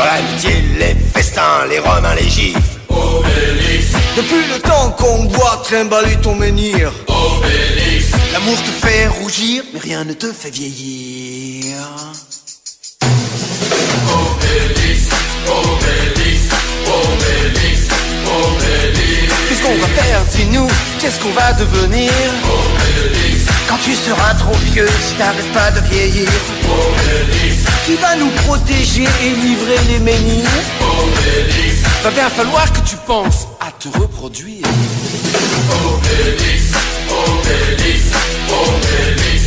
Dans l'amitié, les festins, les romains, les gifles. Obélix. Depuis le temps qu'on doit trimballer ton menhir. Obélix. L'amour te fait rougir, mais rien ne te fait vieillir. Obélix, Obélix, Obélix, Obélix. Qu'est-ce qu'on va faire, dis-nous, qu'est-ce qu'on va devenir? Obélix. Quand tu seras trop vieux, si t'arrêtes pas de vieillir. Obélix. Qui va nous protéger et livrer les menhirs? Obélix. Va bien falloir que tu penses à te reproduire. Obélix, Obélix, Obélix, Obélix.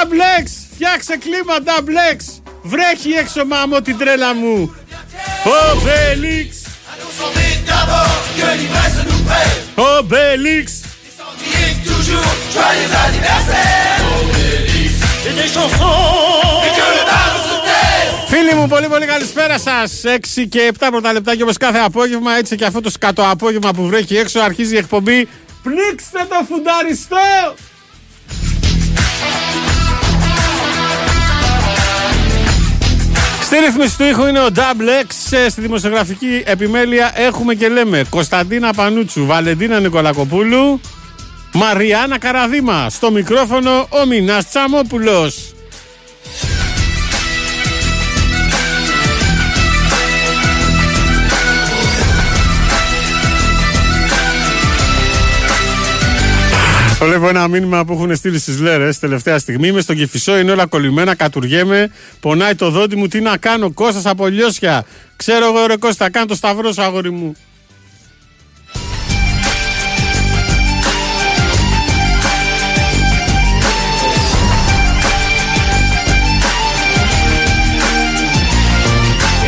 Double X, φτιάξε κλίμα Double X. Βρέχει έξω μάμω την τρέλα μου. Obélix. Obélix. Φίλοι μου, πολύ πολύ καλησπέρα σας. 6 και 7 πρώτα λεπτά και όπως κάθε απόγευμα, έτσι και αυτό το σκατό απόγευμα που βρέχει έξω, αρχίζει η εκπομπή Πνίξτε το φουνταριστό. Στη ρύθμιση του ήχου είναι ο Double X. Στη δημοσιογραφική επιμέλεια έχουμε και λέμε Κωνσταντίνα Πανούτσου, Βαλεντίνα Νικολακοπούλου, Μαριάννα Καραδίμα. Στο μικρόφωνο ο Μινάς Τσαμόπουλος. Βλέπω ένα μήνυμα που έχουν στείλει στις Λέρες τελευταία στιγμή. Είμαι στον Κηφισό, είναι όλα κολλημένα, κατουργέμαι. Πονάει το δόντι μου, τι να κάνω, Κώστας από Λιώσια. Ξέρω εγώ ρε Κώστα, κάνω το σταυρό σου αγόρι μου.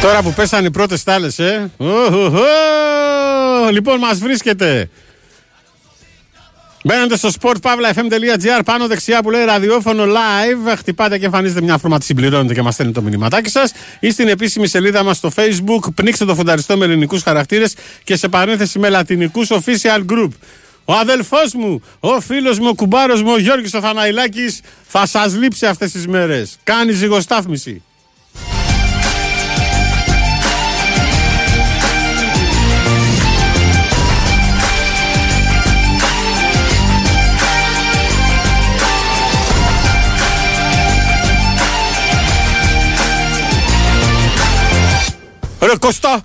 Τώρα που πέσανε οι πρώτες τάλες, Λοιπόν, μας βρίσκεται. Μπαίνετε στο sportpavlafm.gr, πάνω δεξιά που λέει ραδιόφωνο live. Χτυπάτε και εμφανίζετε μια φόρμα, τη συμπληρώνετε και μας στέλνετε το μηνυματάκι σας. Ή στην επίσημη σελίδα μας στο Facebook, πνίξτε το φονταριστό με ελληνικούς χαρακτήρες και σε παρένθεση με λατινικούς official group. Ο αδελφός μου, ο φίλος μου, ο κουμπάρος μου, ο Γιώργης ο Θαναϊλάκης θα σας λείψει αυτές τις μέρες. Κάνει ζυγοστάθμιση. Ρε Κώστα,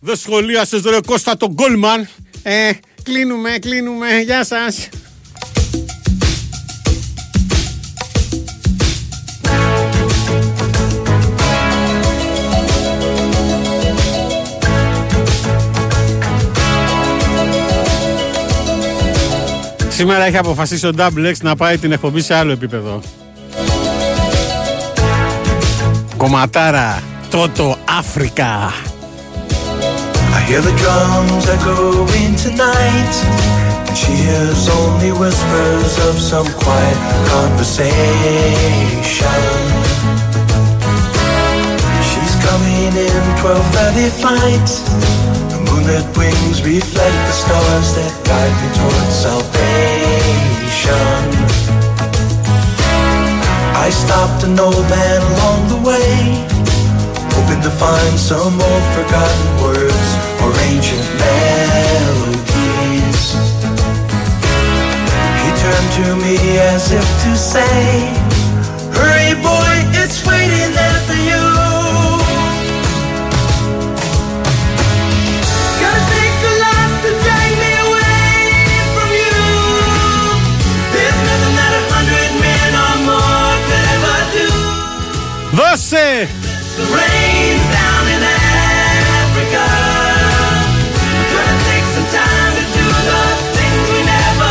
δεν σχολίασες ρε Κώστα τον Γκόλμαν. Κλείνουμε, γεια σας. Σήμερα έχει αποφασίσει ο Double X να πάει την εκπομπή σε άλλο επίπεδο. Κομματάρα. Toto Africa. I hear the drums echoing tonight, and she hears only whispers of some quiet conversation. She's coming in 12:30 flight. The moonlit wings reflect the stars that guide me towards salvation. I stopped an old man along the way, hoping to find some old forgotten words or ancient melodies. He turned to me as if to say, hurry boy, it's waiting there for you. Gotta take a life to drag me away from you. There's nothing that 100 men or more could ever do. Você! The rain's down in Africa. We're gonna take some time to do the things we never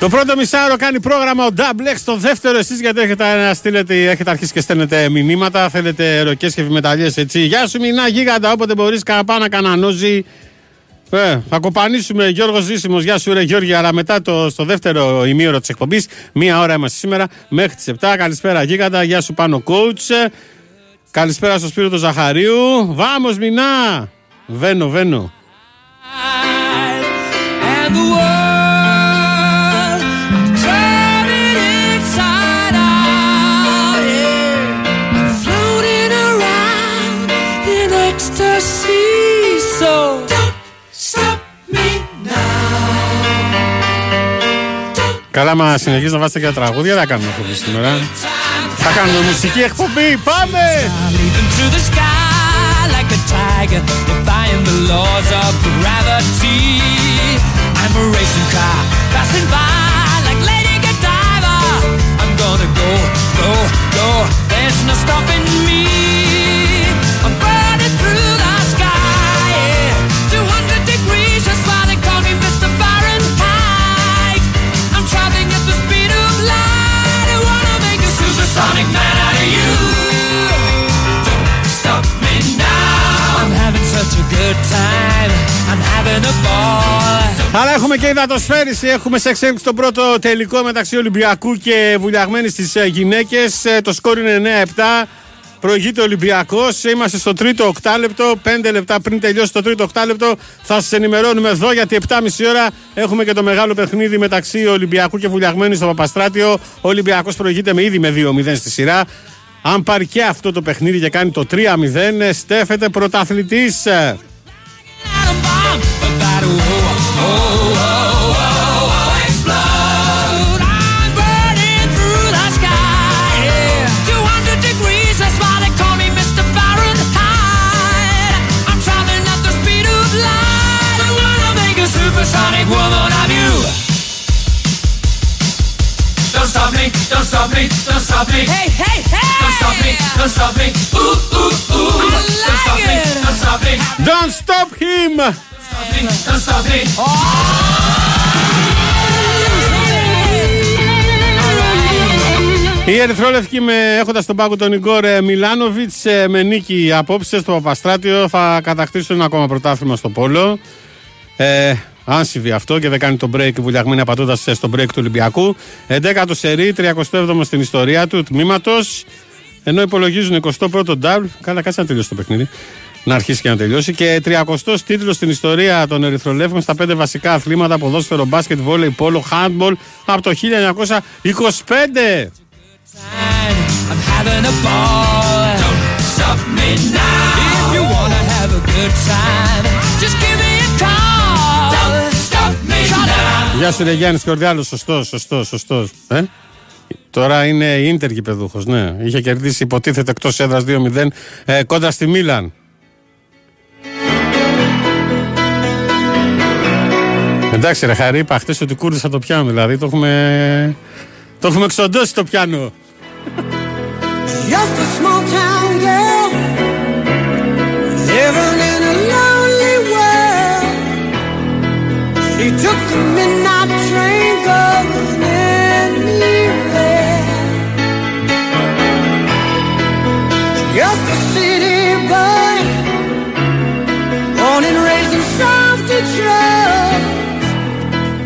Το πρώτο μισάωρο κάνει πρόγραμμα ο Double X. Το δεύτερο εσείς, γιατί έχετε αρχίσει και στέλνετε μηνύματα. Θέλετε ροκές και επιμεταλλιές, έτσι. Γεια σου Μινά Γίγαντα, όποτε μπορείς να κανανόζει. Θα κοπανίσουμε Γιώργος Ζήσιμος. Γεια σου ρε Γιώργη. Αλλά μετά στο δεύτερο ημίωρο της εκπομπής, μία ώρα είμαστε σήμερα μέχρι τις 7. Καλησπέρα Γίγαντα, γεια σου Πάνο Κούτς. Καλησπέρα στο Σπύρο του Ζαχαρίου. Βάμος Μινά. Βαίνω. So don't stop me now. Καλά, μα συνεχίζει να βάζετε και τα τραγούδια. Δεν θα κάνουμε εκπομπή σήμερα. Θα κάνουμε μουσική εκπομπή. Πάμε! Αλλά έχουμε και υδατοσφαίριση. Έχουμε σεξ έξι στον πρώτο τελικό μεταξύ Ολυμπιακού και Βουλιαγμένης στις γυναίκες. Το σκόρ είναι 9-7. Προηγείται ο Ολυμπιακός. Είμαστε στο τρίτο οκτάλεπτο. 5 λεπτά πριν τελειώσει το τρίτο οκτάλεπτο θα σας ενημερώνουμε εδώ, γιατί 7.30 ώρα έχουμε και το μεγάλο παιχνίδι μεταξύ Ολυμπιακού και Βουλιαγμένης στο Παπαστράτιο. Ο Ολυμπιακός προηγείται με 2-0 στη σειρά. Αν πάρει και αυτό το παιχνίδι και κάνει το 3-0, στέφεται πρωταθλητής. Don't stop me, don't stop me. Hey, hey, hey! Don't stop me, don't stop me. Ooh, ooh, ooh. I like it. Don't stop me, don't stop him. Don't stop me, don't stop me. Οι ερυθρόλευκοι έχοντας τον πάγκο τον Igor Milanovic, με νίκη απόψε στο Παπαστράτιο θα κατακτήσουν ένα ακόμα πρωτάθλημα στο πόλο. Αν συμβεί αυτό και δεν κάνει το break, η Βουλιαγμένη απατώντας στο break του Ολυμπιακού. 11ο σερί, 37ο στην ιστορία του τμήματος. Ενώ υπολογίζουν 21ο double. Καλά, κάτσε να τελειώσει το παιχνίδι. να αρχίσει και να τελειώσει. Και 300ος τίτλος στην ιστορία των Ερυθρολεύκων στα 5 βασικά αθλήματα: ποδόσφαιρο, μπάσκετ, βόλεϊ, πόλο, handball, από το 1925. Γεια σου ρε Γιάννης Κορδιάλος, σωστός. Τώρα είναι Ίντερ γηπεδούχος, ναι. Είχε κερδίσει, υποτίθεται, εκτός έδρας 2-0 κόντρα στη Μίλαν. Εντάξει ρε Χαρή, είπα χτες ότι κούρδισα το πιάνο, δηλαδή το έχουμε εξοντώσει το πιάνο.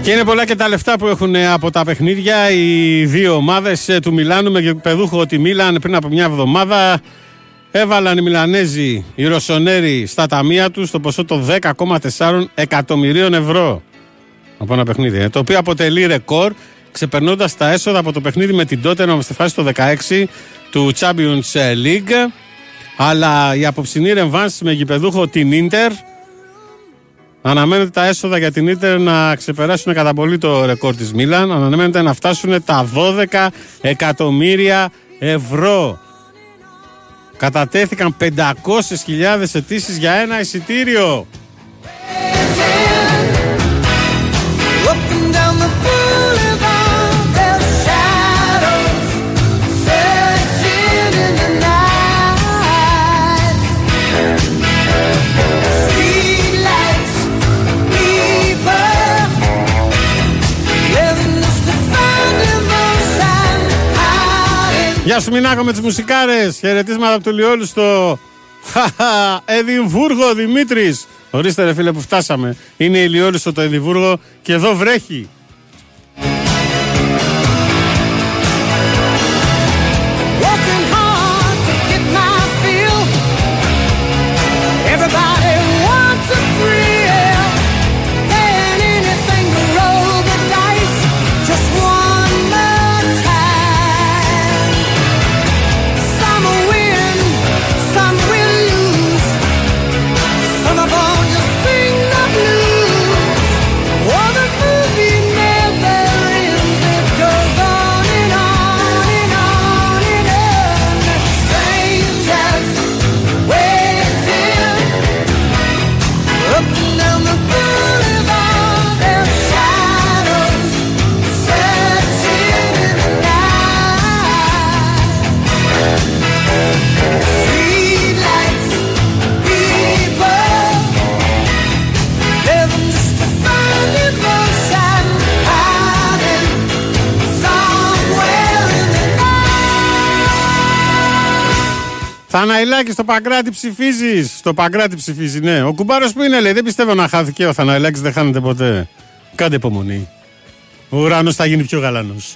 Και είναι πολλά και τα λεφτά που έχουν από τα παιχνίδια οι δύο ομάδες του Μιλάνου, με γηπεδούχο τη Μίλαν. Πριν από μια εβδομάδα έβαλαν οι Μιλανέζοι, οι Ρωσονέροι, στα ταμεία τους το ποσό των 10,4 εκατομμυρίων ευρώ από ένα παιχνίδι, το οποίο αποτελεί ρεκόρ, ξεπερνώντας τα έσοδα από το παιχνίδι με την Τότεναμ στη φάση το 16 του Champions League. Αλλά η αποψινή ρεμβάνση με γηπεδούχο την Ίντερ, αναμένεται τα έσοδα για την Ίντερ να ξεπεράσουν κατά πολύ το ρεκόρ της Μίλαν. Αναμένεται να φτάσουν τα 12 εκατομμύρια ευρώ. Κατατέθηκαν 500.000 αιτήσεις για ένα εισιτήριο. Γεια σου Μινάκο με τις μουσικάρες, χαιρετίσματα από το Λιόλου στο Εδιμβούργο. Δημήτρης, ορίστε ρε φίλε που φτάσαμε, είναι η Λιόλου στο Εδιμβούργο και εδώ βρέχει. Θαναϊλάκης στο Παγκράτη ψηφίζεις. Στο Παγκράτη ψηφίζει, ναι. Ο κουμπάρος που είναι, λέει, δεν πιστεύω να χάθηκε. Ο Θαναϊλάκης δεν χάνεται ποτέ. Κάντε υπομονή. Ο ουρανός θα γίνει πιο γαλανός.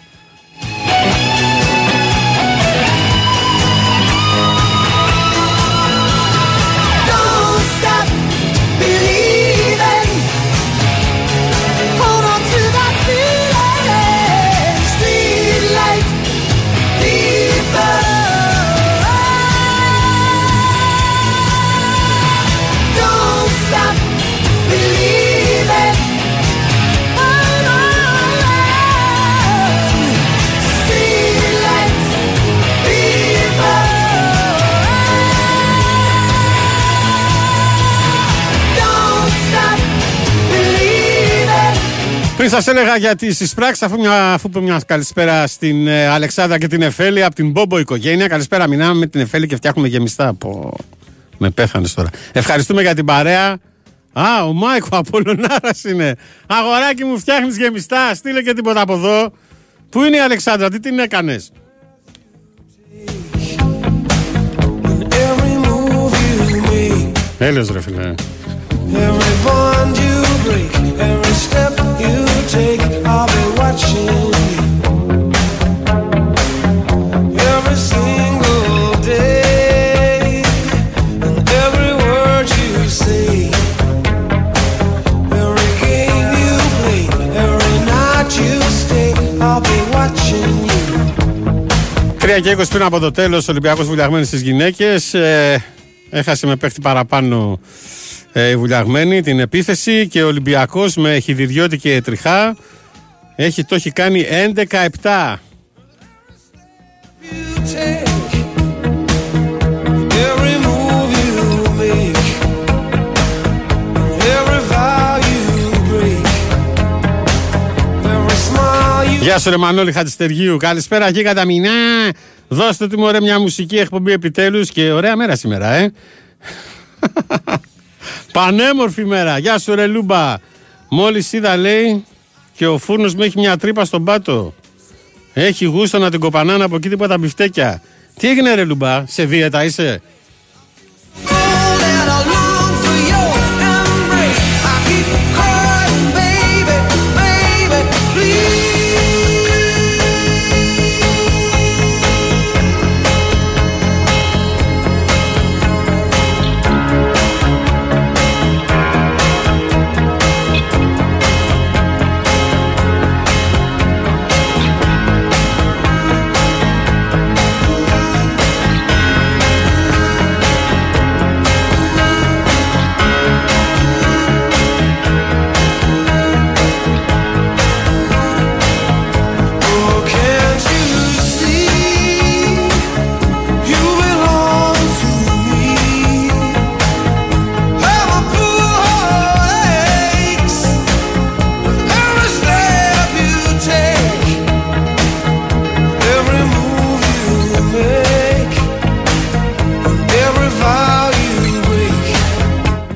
Σας έλεγα για τις εισπράξεις, αφού πούμε μια καλησπέρα στην Αλεξάνδρα και την Εφέλη από την Μπόμπο οικογένεια. Καλησπέρα, μηνάμε με την Εφέλη και φτιάχνουμε γεμιστά από... Με πέθανες τώρα. Ευχαριστούμε για την παρέα. Α, ο Μάικο Απολωνάρας είναι. Αγοράκι μου, φτιάχνεις γεμιστά, στείλε και τίποτα από εδώ. Πού είναι η Αλεξάνδρα, τι την έκανες? Έλεος ρε φίλε. Every single day and every word. 3 και 20 πριν από το τέλος, Ολυμπιακός βουλιαγμένος στις γυναίκες. Έχασε με παίχτη παραπάνω η βουλιαγμένη την επίθεση και ο Ολυμπιακός με χιδηριώτη και τριχά το έχει κάνει 11-7. Γεια σου ρε Μανώλη Χατζηστεργίου, καλησπέρα και κατά Μινά. Δώστε του μου ωραία μια μουσική εκπομπή επιτέλους και ωραία μέρα σήμερα, Πανέμορφη μέρα, γεια σου ρε Λούμπα. Μόλις είδα λέει και ο φούρνος μου έχει μια τρύπα στον πάτο. Έχει γούστο να την κοπανάνε από εκεί τίποτα μπιφτέκια. Τι έγινε ρε Λούμπα, σε δίαιτα είσαι?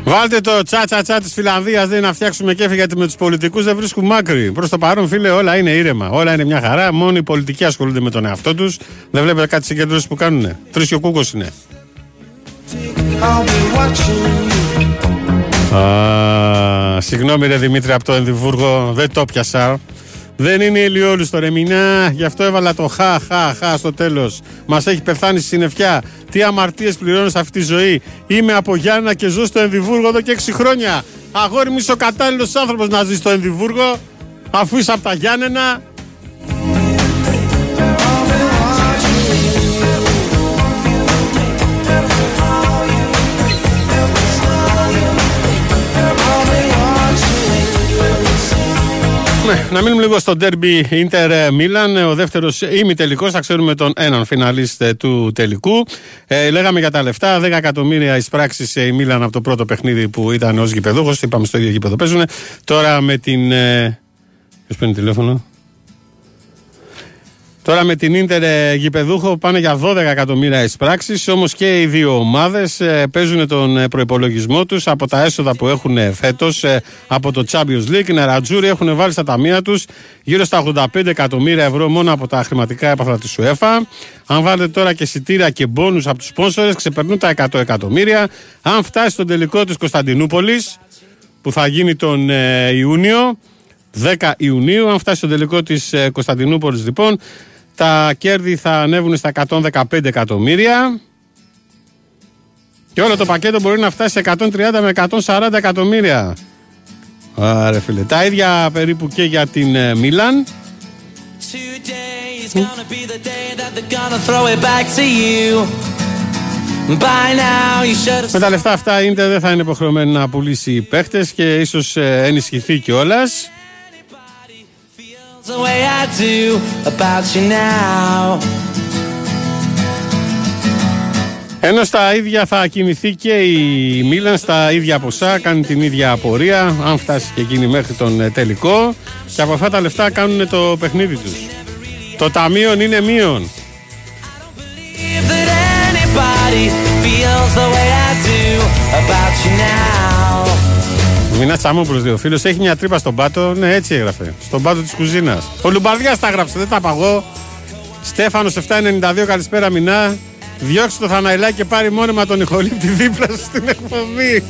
Βάλτε το τσά-τσα-τσα της Φιλανδίας, δεν να φτιάξουμε κέφι, γιατί με τους πολιτικούς δεν βρίσκουμε άκρη. Προς το παρόν, φίλε, όλα είναι ήρεμα. Όλα είναι μια χαρά. Μόνο οι πολιτικοί ασχολούνται με τον εαυτό τους. Δεν βλέπετε κάτι συγκεντρώσεις που κάνουνε. Τρεις και ο Κούκος είναι. Συγγνώμη, ρε Δημήτρη, από το Εδιμβούργο. Δεν το πιασα. Δεν είναι ηλιόλουστο ρε Μινά, γι' αυτό έβαλα το χα στο τέλος. Μας έχει πεθάνει στη συννεφιά. Τι αμαρτίες πληρώνω σε αυτή τη ζωή. Είμαι από Γιάννα και ζω στο Εδιμβούργο εδώ και 6 χρόνια. Αγόρι μου, είσαι ο κατάλληλος άνθρωπος να ζει στο Εδιμβούργο, αφού είσαι από τα Γιάννενα. Να μείνουμε λίγο στο ντέρμπι Ίντερ Μίλαν, ο δεύτερος ημιτελικός. Θα ξέρουμε τον έναν φιναλίστ του τελικού. Λέγαμε για τα λεφτά, 10 εκατομμύρια εισπράξησε η Μίλαν από το πρώτο παιχνίδι που ήταν ως γηπεδούχος. Είπαμε στο ίδιο γήπεδο παίζουνε. Τώρα με την. Ποιος παίρνει τηλέφωνο? Τώρα με την Ίντερ γηπεδούχο πάνε για 12 εκατομμύρια εισπράξεις. Όμως και οι δύο ομάδες παίζουν τον προϋπολογισμό τους από τα έσοδα που έχουν φέτος από το Champions League. Νερατζούρι έχουν βάλει στα ταμεία τους γύρω στα 85 εκατομμύρια ευρώ μόνο από τα χρηματικά έπαθλα της UEFA. Αν βάλετε τώρα και εισιτήρια και μπόνους από τους σπόνσορες, ξεπερνούν τα 100 εκατομμύρια. Αν φτάσει στον τελικό της Κωνσταντινούπολης που θα γίνει τον Ιούνιο, 10 Ιουνίου, αν φτάσει στον τελικό της Κωνσταντινούπολης λοιπόν, τα κέρδη θα ανέβουν στα 115 εκατομμύρια και όλο το πακέτο μπορεί να φτάσει σε 130 με 140 εκατομμύρια. Άρα φίλε, τα ίδια περίπου και για την Μίλαν. Με τα λεφτά αυτά είτε δεν θα είναι υποχρεωμένοι να πουλήσει οι παίχτες και ίσως ενισχυθεί κιόλας. Ενώ στα ίδια θα κινηθεί και η Μίλαν, στα ίδια ποσά, κάνει την ίδια απορία. Αν φτάσει και εκείνη μέχρι τον τελικό, και από αυτά τα λεφτά κάνουν το παιχνίδι τους. Το ταμείον είναι μείον. Μινάς Τσαμόπουλος λέει ο φίλος, έχει μια τρύπα στον πάτο. Ναι, έτσι έγραφε. Στον πάτο της κουζίνας. Ο Λουμπαρδιάς τα έγραψε, δεν τα παγώ. Στέφανος 792, καλησπέρα Μινά. Διώξε το Θαναϊλάκη και πάρει μόνιμα τον Ιχολύπτη δίπλα σου στην εκπομπή.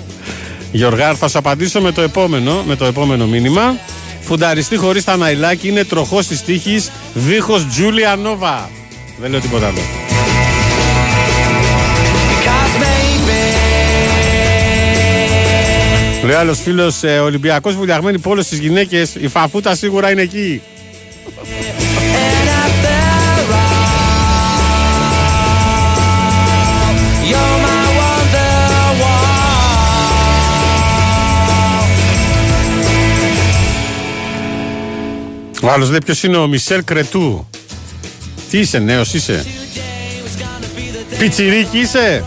Γιωργάρ, θα σου απαντήσω με το επόμενο μήνυμα. Φουνταριστή χωρίς Θαναϊλάκη είναι τροχός της τύχης, δίχως Τζούλια Νόβα. Δεν λέω τίποτα άλλο. Λέει άλλος φίλος, Ολυμπιακός βουλιαγμένη πόλος στις γυναίκες, η Φαφούτα σίγουρα είναι εκεί. Ο άλλος λέει ποιος είναι ο Μισέλ Κρετού. Τι είσαι, νέος είσαι? Πιτσιρίκι είσαι?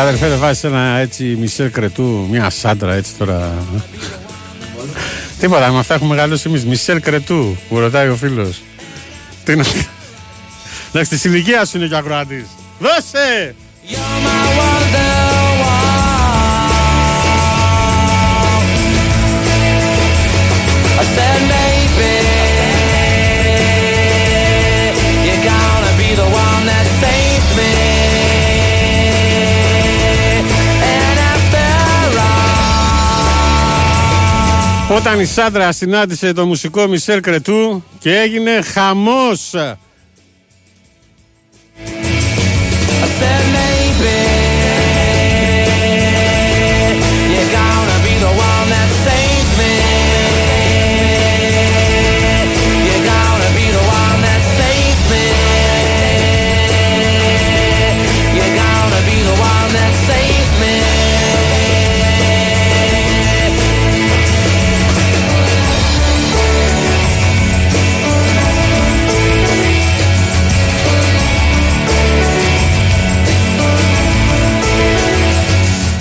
Αδερφέ, δεν βάζεις ένα έτσι Μισελ Κρετού, μια σάντρα έτσι τώρα? Τίποτα, με αυτά έχουμε μεγαλώσει εμείς. Μισελ Κρετού, που ρωτάει ο φίλος. Τι να... Εντάξει, της ηλικίας είναι και ακροατής. Δώσε! Όταν η Σάντρα συνάντησε το μουσικό Μισελ Κρετού και έγινε χαμός.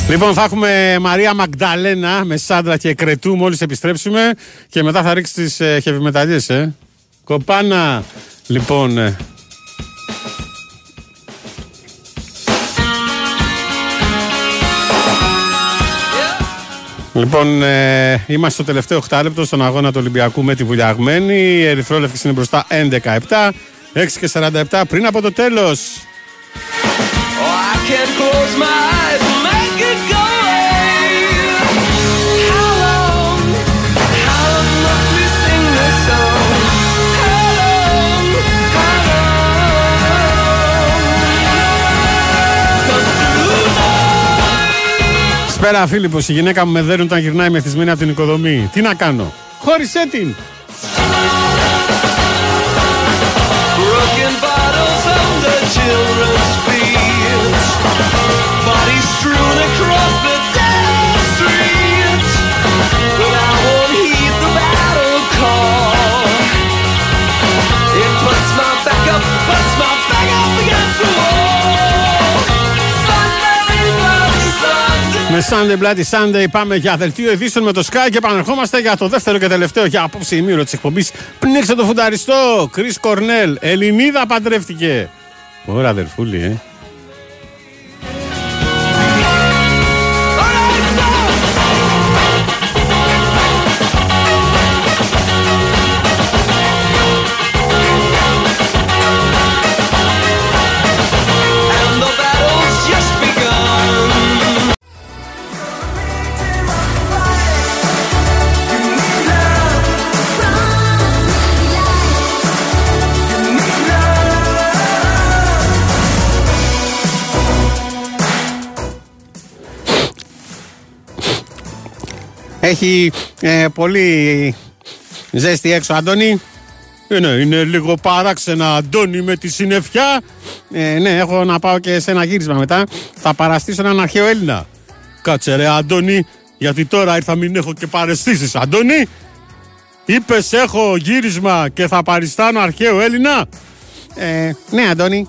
Λοιπόν, θα έχουμε Μαρία Μαγδαλένα με Σάντρα και Κρετού μόλις επιστρέψουμε και μετά θα ρίξει τις χεβιμεταλίες, Κοπάνα, λοιπόν. Λοιπόν, είμαστε στο τελευταίο 8 λεπτό στον αγώνα του Ολυμπιακού με τη Βουλιαγμένη. Η Ερυθρόλευκη είναι μπροστά 11-7, 6-47 πριν από το τέλος. Πέρα Φίλιππος, η γυναίκα μου με δέρνει όταν γυρνάει μεθυσμένη από την οικοδομή. Τι να κάνω? Χώρισέ την! Sunday Bloody Sunday, πάμε για δελτίο ειδήσεων με το Sky και επανερχόμαστε για το δεύτερο και τελευταίο για απόψε ημίωρο της εκπομπής. Πνίξε το φουνταριστό! Κρίς Κορνέλ, Ελληνίδα παντρεύτηκε. Ωρα αδερφούλη, Έχει πολύ ζέστη έξω, Αντώνη. Ναι, είναι λίγο παράξενα, Αντώνη, με τη συννεφιά. Ναι, έχω να πάω και σε ένα γύρισμα μετά. Θα παραστήσω έναν αρχαίο Έλληνα. Κάτσε ρε, Αντώνη, γιατί τώρα ήρθα μην έχω και παρεστήσεις. Αντώνη, είπες έχω γύρισμα και θα παριστάνω αρχαίο Έλληνα? Ναι, Αντώνη.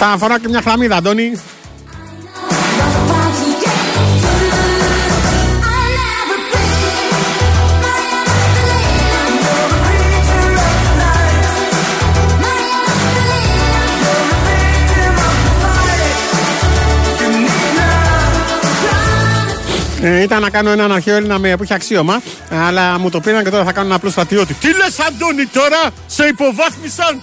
Θα φοράω και μια χλαμίδα, Αντώνη. Ήταν να κάνω έναν αρχαίο Έλληνα που είχε αξίωμα, αλλά μου το πήραν και τώρα θα κάνω ένα απλό στρατιώτη. Τι λες, Αντώνη, τώρα σε υποβάθμισαν.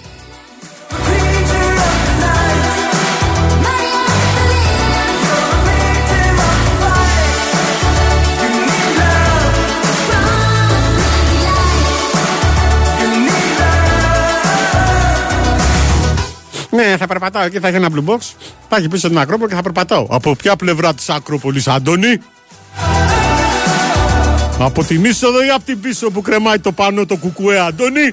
Ναι, θα περπατάω εκεί, θα έχει ένα blue box. Θα έχει πίσω την Ακρόπολη και θα περπατάω. Από ποια πλευρά της Ακρόπολης, Αντώνη? Από την είσοδο ή από την πίσω που κρεμάει το πάνω το κουκουέ, Αντώνη?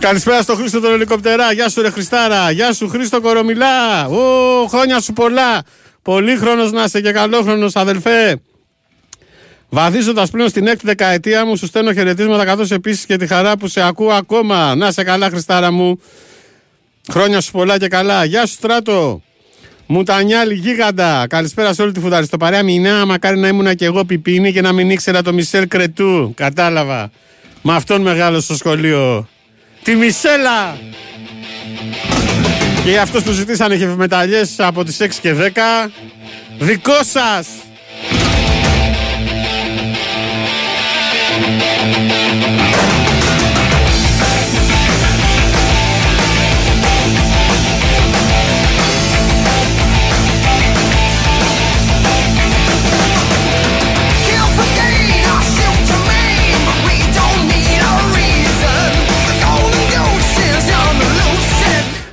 Καλησπέρα στο Χρήστο τον Ελικοπτερά. Γεια σου ρε Χρυστάρα. Γεια σου Χρήστο Κορομιλά. Ω, χρόνια σου πολλά. Πολύχρονος να είσαι και καλόχρονος, αδελφέ. Βαθίζοντας πλέον στην έκτη δεκαετία μου, σου στέλνω χαιρετίσματα, καθώς επίσης και τη χαρά που σε ακούω ακόμα. Να είσαι καλά, Χρυστάρα μου. Χρόνια σου πολλά και καλά. Γεια σου, Στράτο. Μουτανιάλη γίγαντα. Καλησπέρα σε όλη τη φουδαριστό παρέα. Μινά, μακάρι να ήμουν και εγώ πιπίνη και να μην ήξερα το Μισέλ Κρετού. Κατάλαβα. Μα αυτόν μεγάλο στο σχολείο. Τη Μισέλα! Και για αυτούς που ζητήσανε χευμεταλλιές από τις 6 και 10, δικό σας!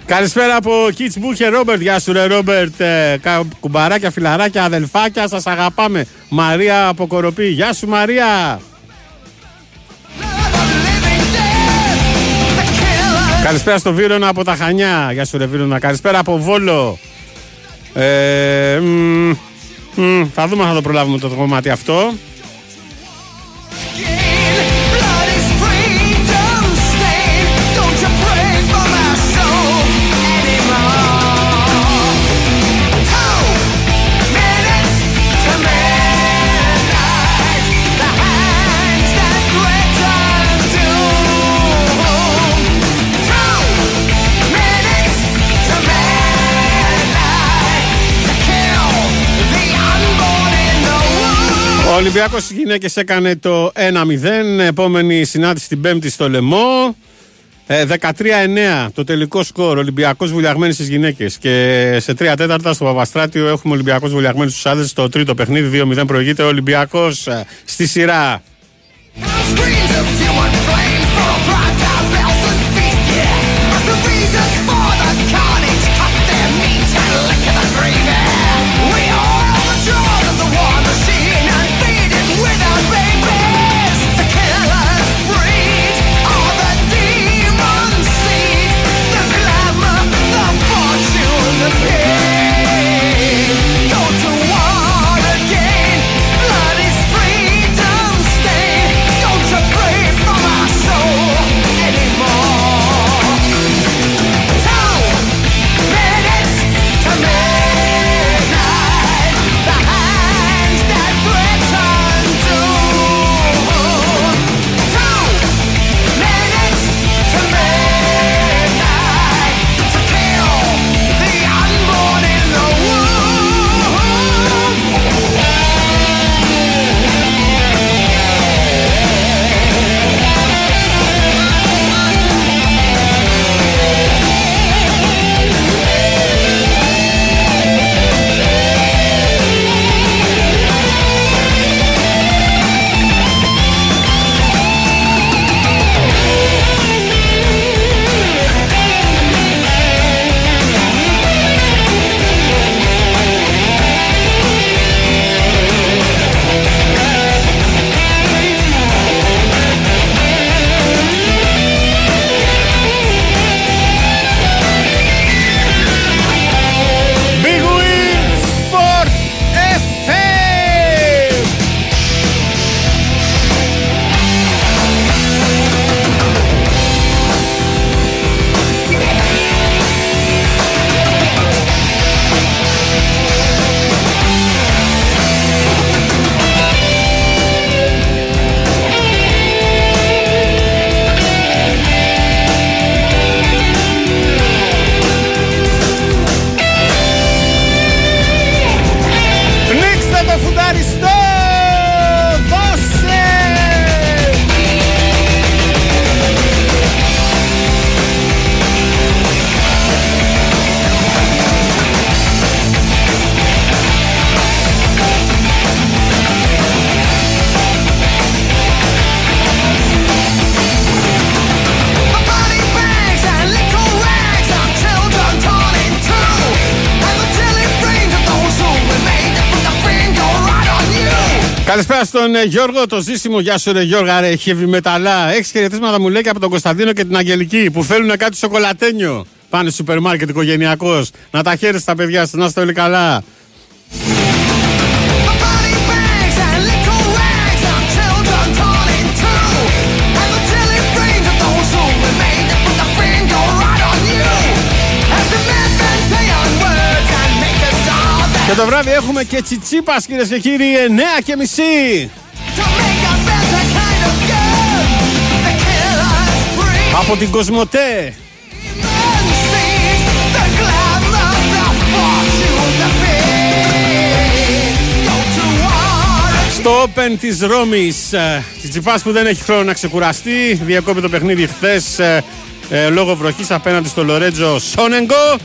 Καλησπέρα από Kitzmüller, Robert. Γεια σου ρε Robert. Κουμπαράκια, φιλαράκια, αδελφάκια, σας αγαπάμε. Μαρία από Κοροπή. Γεια σου Μαρία. Καλησπέρα στο Βύρονα από τα Χανιά. Γεια σου ρε Βύρονα. Καλησπέρα από Βόλο. Θα δούμε αν θα το προλάβουμε το κομμάτι αυτό. Ο Ολυμπιακός γυναίκες έκανε το 1-0, επόμενη συνάντηση την Πέμπτη στο Λεμό. 13-9 το τελικό σκορ, Ολυμπιακός βουλιαγμένης στις γυναίκες. Και σε 3 τέταρτα στο Παπαστράτιο έχουμε Ολυμπιακός βουλιαγμένης στους άντρες. Το τρίτο παιχνίδι 2-0 προηγείται ο Ολυμπιακός στη σειρά. Καλησπέρα στον Γιώργο, το Ζήσιμο. Γεια σου, ρε Γιώργα, ρε heavy μεταλλά. Έχεις χαιρετίσματα, μου λέει, και από τον Κωνσταντίνο και την Αγγελική που θέλουν κάτι σοκολατένιο. Πάνε στο σούπερ μάρκετ οικογενειακός. Να τα χαίρετε τα παιδιά σας, να είστε όλοι καλά. Και το βράδυ έχουμε και Τσιτσίπας, κυρίες και κύριοι, 9:30. Από την Κοσμοτέ. Στο Open της Ρώμης, Τσιτσίπας που δεν έχει χρόνο να ξεκουραστεί, διακόπη το παιχνίδι χθες λόγω βροχής απέναντι στο Λορέντζο Σόνεγκο.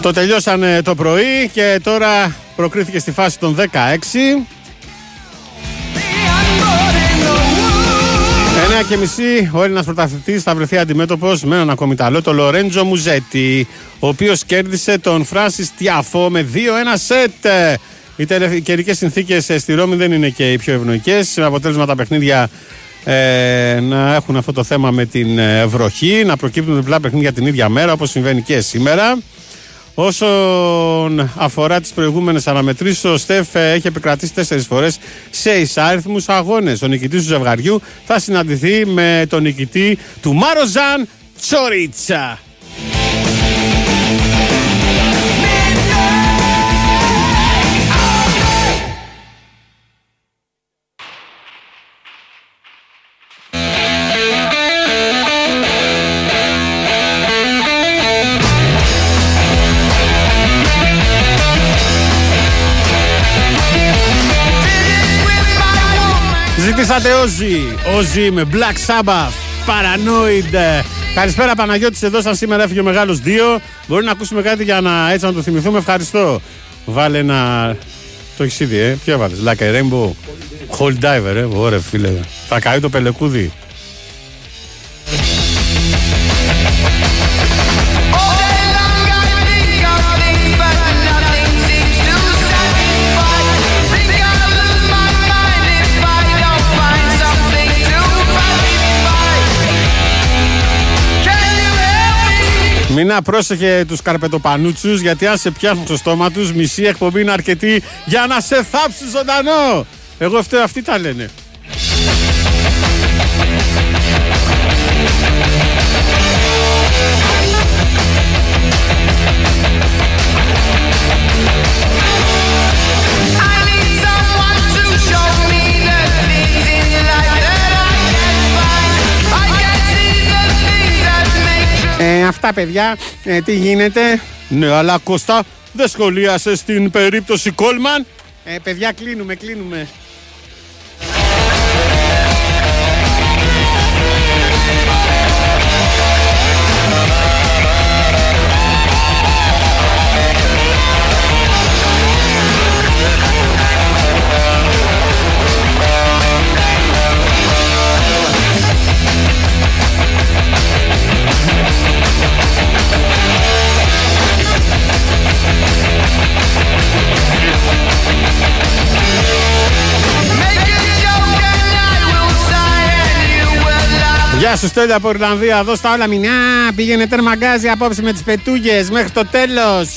Το τελειώσανε το πρωί και τώρα προκρίθηκε στη φάση των 16. 9:30 ο Έλληνας πρωταθλητής θα βρεθεί αντιμέτωπος με έναν ακόμη Ιταλό, το Λορέντζο Musetti, ο οποίος κέρδισε τον Francis Τιαφό με 2-1 σετ. Οι καιρικές συνθήκες στη Ρώμη δεν είναι και οι πιο ευνοϊκές. Με αποτέλεσμα τα παιχνίδια να έχουν αυτό το θέμα με την βροχή, να προκύπτουν διπλά παιχνίδια την ίδια μέρα, όπως συμβαίνει και σήμερα. Όσον αφορά τις προηγούμενες αναμετρήσεις, ο Στέφ έχει επικρατήσει 4 φορές σε ισάριθμους αγώνες. Ο νικητής του ζευγαριού θα συναντηθεί με τον νικητή του Μάροζαν Τσορίτσα. Ζητήσατε Όζι με Black Sabbath, Paranoid. Καλησπέρα Παναγιώτης εδώ, σαν σήμερα έφυγε ο μεγάλος Ντίο. Μπορεί να ακούσουμε κάτι για να, έτσι, να το θυμηθούμε, ευχαριστώ. Βάλε ένα... Το έχεις ήδη, ποιο έβαλες, Like a Rainbow, Hold Diver, ωραία φίλε. Θα καεί το πελεκούδι. Μινά, πρόσεχε τους καρπετοπανούτσους, γιατί αν σε πιάσουν στο στόμα τους, μισή εκπομπή είναι αρκετή για να σε θάψουν ζωντανό. Εγώ φταίω, αυτοί τα λένε. Αυτά παιδιά, τι γίνεται? Ναι, αλλά Κώστα, δεν σχολίασες την περίπτωση Κόλμαν. Παιδιά, κλείνουμε. Γεια σου Στέλια από Ιρλανδία, εδώ στα όλα Μινά, πήγαινε τέρμα γκάζι απόψε με τις πετούγες μέχρι το τέλος.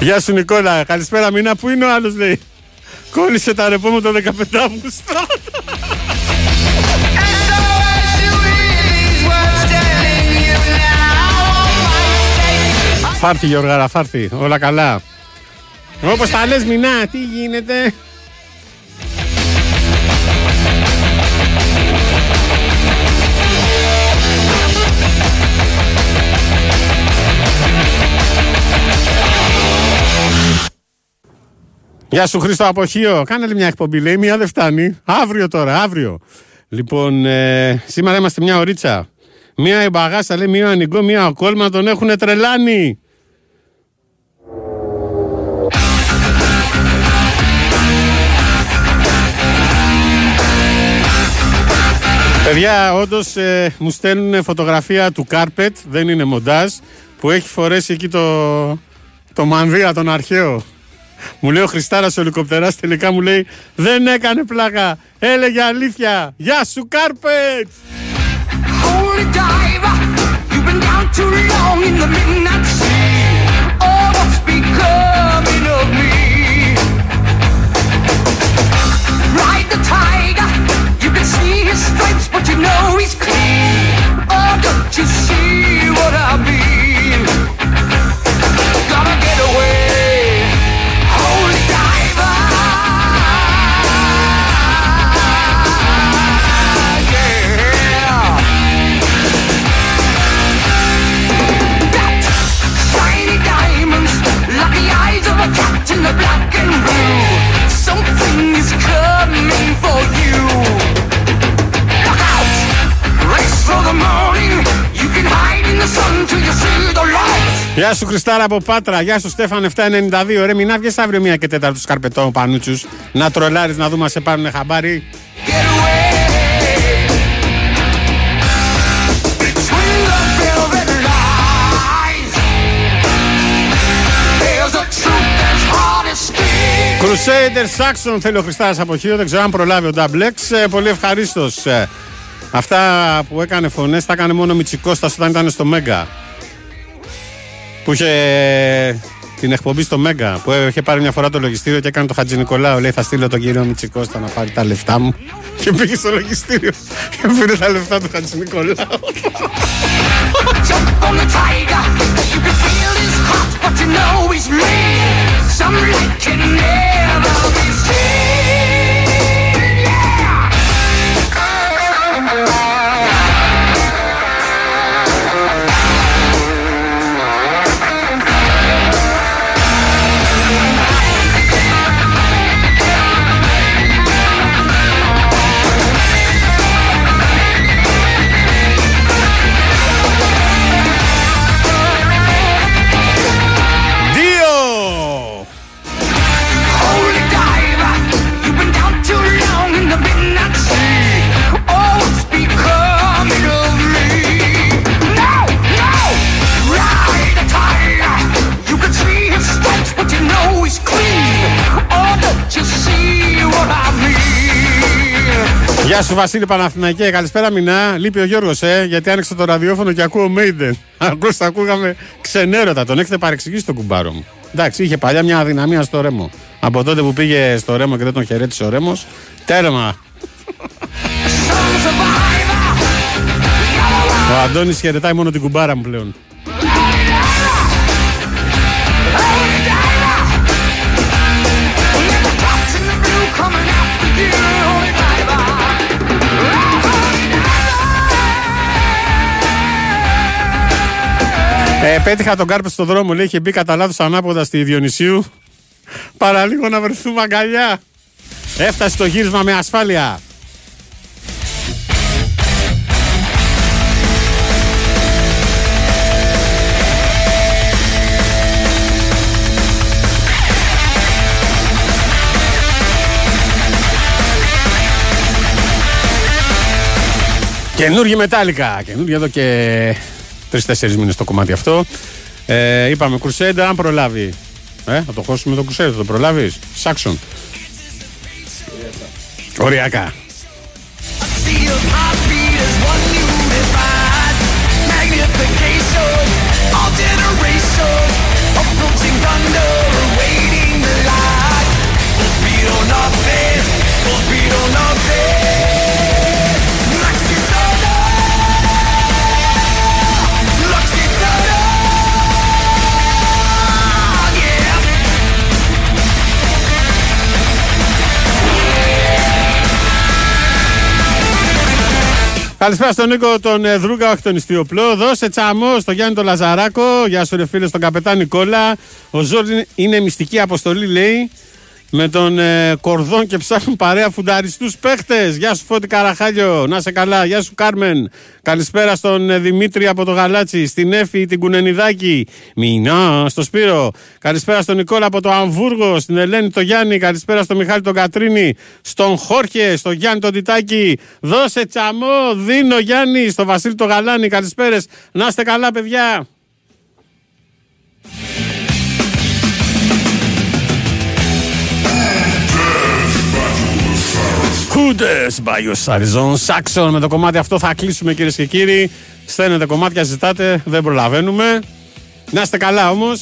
Γεια σου Νικόλα, καλησπέρα Μινά, που είναι ο άλλος λέει, κόλλησε τα ρεπό μου το 15 Αυγούστου. Φάρθη Γιώργαρα, φάρθη, όλα καλά. Όπως τα λες Μινά, τι γίνεται? Γεια σου Χρήστο Αποχείο, κάνε μια εκπομπή λέει, μια δεν φτάνει. Αύριο τώρα, αύριο. Λοιπόν, σήμερα είμαστε μια ωρίτσα. Μια η Μπαγάσα λέει, μια ο Νικό, μια ο Κόλμα, τον έχουνε τρελάνει. Παιδιά, όντως μου στέλνουν φωτογραφία του κάρπετ, δεν είναι μοντάζ, που έχει φορέσει εκεί το μανδύα τον αρχαίο. Μου λέει ο Χρυστάρας ο ελικοπτεράς, τελικά μου λέει δεν έκανε πλάκα, έλεγε αλήθεια. Γεια σου κάρπετ! Γεια σου Χρυστάρα από Πάτρα, γεια σου Στέφαν 792. Ρε Μινά, βγες αύριο 1:04 τους Καρπετών Πανούτσους να τρολάρεις, να δούμε αν σε πάρουνε χαμπάρι. Crusader Saxon θέλει ο Χρήστος Αποχείο, δεν ξέρω αν προλάβει ο Double X. Πολύ ευχαρίστως. Αυτά που έκανε φωνές τα έκανε μόνο ο Μητσικώστας όταν ήταν στο Μέγκα, που είχε την εκπομπή στο Μέγκα, που είχε πάρει μια φορά το λογιστήριο και έκανε το Χατζηνικολάου. Λέει θα στείλω τον κύριο Μητσικώστα να πάρει τα λεφτά μου, και πήγε στο λογιστήριο και πήρε τα λεφτά του Χατζηνικολάου. Γεια σου Βασίλη Παναθηναϊκέ, καλησπέρα Μινά. Λείπει ο Γιώργος, γιατί άνοιξε το ραδιόφωνο και ακούω Maiden. Απλώς τα ακούγαμε ξενέρωτα. Τον έχετε παρεξηγήσει τον κουμπάρο μου. Εντάξει, είχε παλιά μια αδυναμία στο Ρέμο. Από τότε που πήγε στο Ρέμο και δεν τον χαιρέτησε ο Ρέμος, τέρμα. Ο Αντώνης χαιρετάει μόνο την κουμπάρα μου πλέον. Πέτυχα τον κάρπετ στον δρόμο, λέει, είχε μπει κατά λάθος ανάποδα στη Διονυσίου. Παραλίγο να βρεθούμε αγκαλιά. Έφτασε το γύρισμα με ασφάλεια. Καινούργια μετάλλικα, καινούργια εδώ και 3-4 μήνες το κομμάτι αυτό. Είπαμε Crusader, αν προλάβει. Θα το χώσουμε το Crusader, θα το προλάβεις. Σάξον. Οριακά. Καλησπέρα στον Νίκο τον Δρούγκα, όχι τον Ιστιοπλό. Δώσε τσαμό στον Γιάννη τον Λαζαράκο. Γεια σου ρε φίλε, στον καπετάν Νικόλα. Ο Ζόρ είναι μυστική αποστολή λέει. με τον Κορδόν και ψάχνουν παρέα φουνταριστούς παίχτες. Γεια σου Φώτη Καραχάλιο, να σε καλά. Γεια σου Κάρμεν. Καλησπέρα στον Δημήτρη από το Γαλάτσι, στην Έφη, την Κουνενιδάκη. Μινά, στο Σπύρο. Καλησπέρα στον Νικόλα από το Αμβούργο, στην Ελένη, το Γιάννη. Καλησπέρα στον Μιχάλη, τον Κατρίνη, στον Χόρχε, στον Γιάννη, τον Τιτάκη. Δώσε τσαμό, δίνω Γιάννη, στον Βασίλη, τον Γαλάνη. Καλησπέρες, να είστε καλά, παιδιά. Κούντες, Μπάγιος Αριζόν, Σάξον. Με το κομμάτι αυτό θα κλείσουμε, κυρίες και κύριοι. Στέλνετε κομμάτια, ζητάτε, δεν προλαβαίνουμε. Να είστε καλά όμως.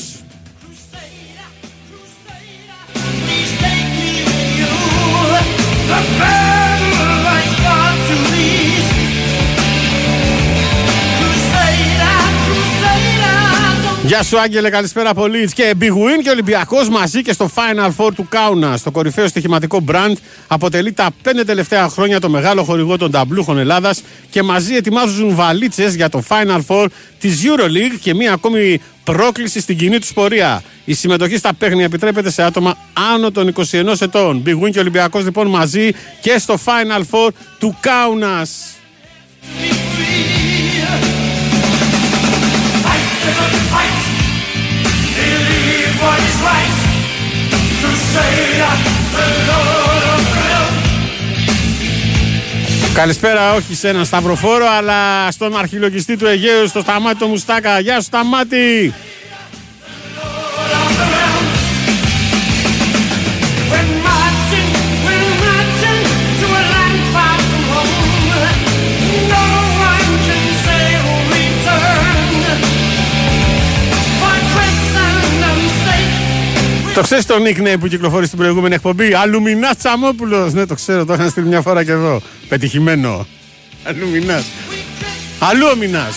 Γεια σου Άγγελε, καλησπέρα πολύ. Και Big Win και Ολυμπιακός μαζί και στο Final Four του Κάουνας. Το κορυφαίο στοιχηματικό brand αποτελεί τα 5 τελευταία χρόνια το μεγάλο χορηγό των ταμπλούχων Ελλάδας και μαζί ετοιμάζουν βαλίτσες για το Final Four της EuroLeague και μία ακόμη πρόκληση στην κοινή τους πορεία. Η συμμετοχή στα παίχνια επιτρέπεται σε άτομα άνω των 21 ετών. Big Win και Ολυμπιακός λοιπόν μαζί και στο Final Four του Κάουνας. Καλησπέρα, όχι σε έναν σταυροφόρο, αλλά στον αρχιλογιστή του Αιγαίου, στο Σταμάτη το Μουστάκα. Γεια σου Σταμάτη! Το ξέρεις το nickname που κυκλοφορεί στην προηγούμενη εκπομπή? Αλουμινάς Τσαμόπουλος. Ναι, το ξέρω, το είχα στείλει μια φορά και εδώ. Πετυχημένο. Αλουμινάς. Αλούμινας.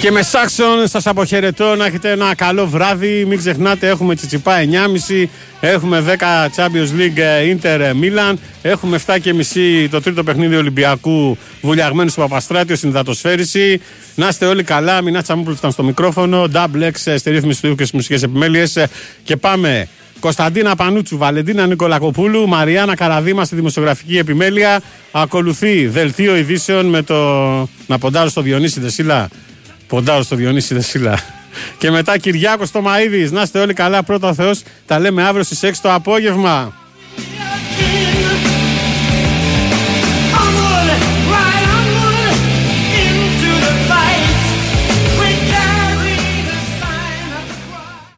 Και με Σάξον σας αποχαιρετώ. Να έχετε ένα καλό βράδυ. Μην ξεχνάτε, έχουμε Τσιτσιπά 9.30. Έχουμε 10 Champions League Inter Milan. Έχουμε 7.30 το τρίτο παιχνίδι Ολυμπιακού Βουλιαγμένου στο Παπαστράτιο στην υδατοσφαίριση. Να είστε όλοι καλά. Μινάς Τσαμόπουλος ήταν στο μικρόφωνο. Double X στη ρύθμιση του ήχου και στις μουσικές επιμέλειες. Και πάμε. Κωνσταντίνα Πανούτσου, Βαλεντίνα Νικολακοπούλου, Μαριάννα Καραδίμα στη δημοσιογραφική επιμέλεια. Ακολουθεί δελτίο ειδήσεων με το. Να ποντάρω στο Διονύση Δεσίλα. Ποντάρω στο Διονύση Δεσίλα. Και μετά Κυριάκος Τωμαΐδης. Να είστε όλοι καλά, πρώτα ο Θεός. Τα λέμε αύριο στις 6 το απόγευμα.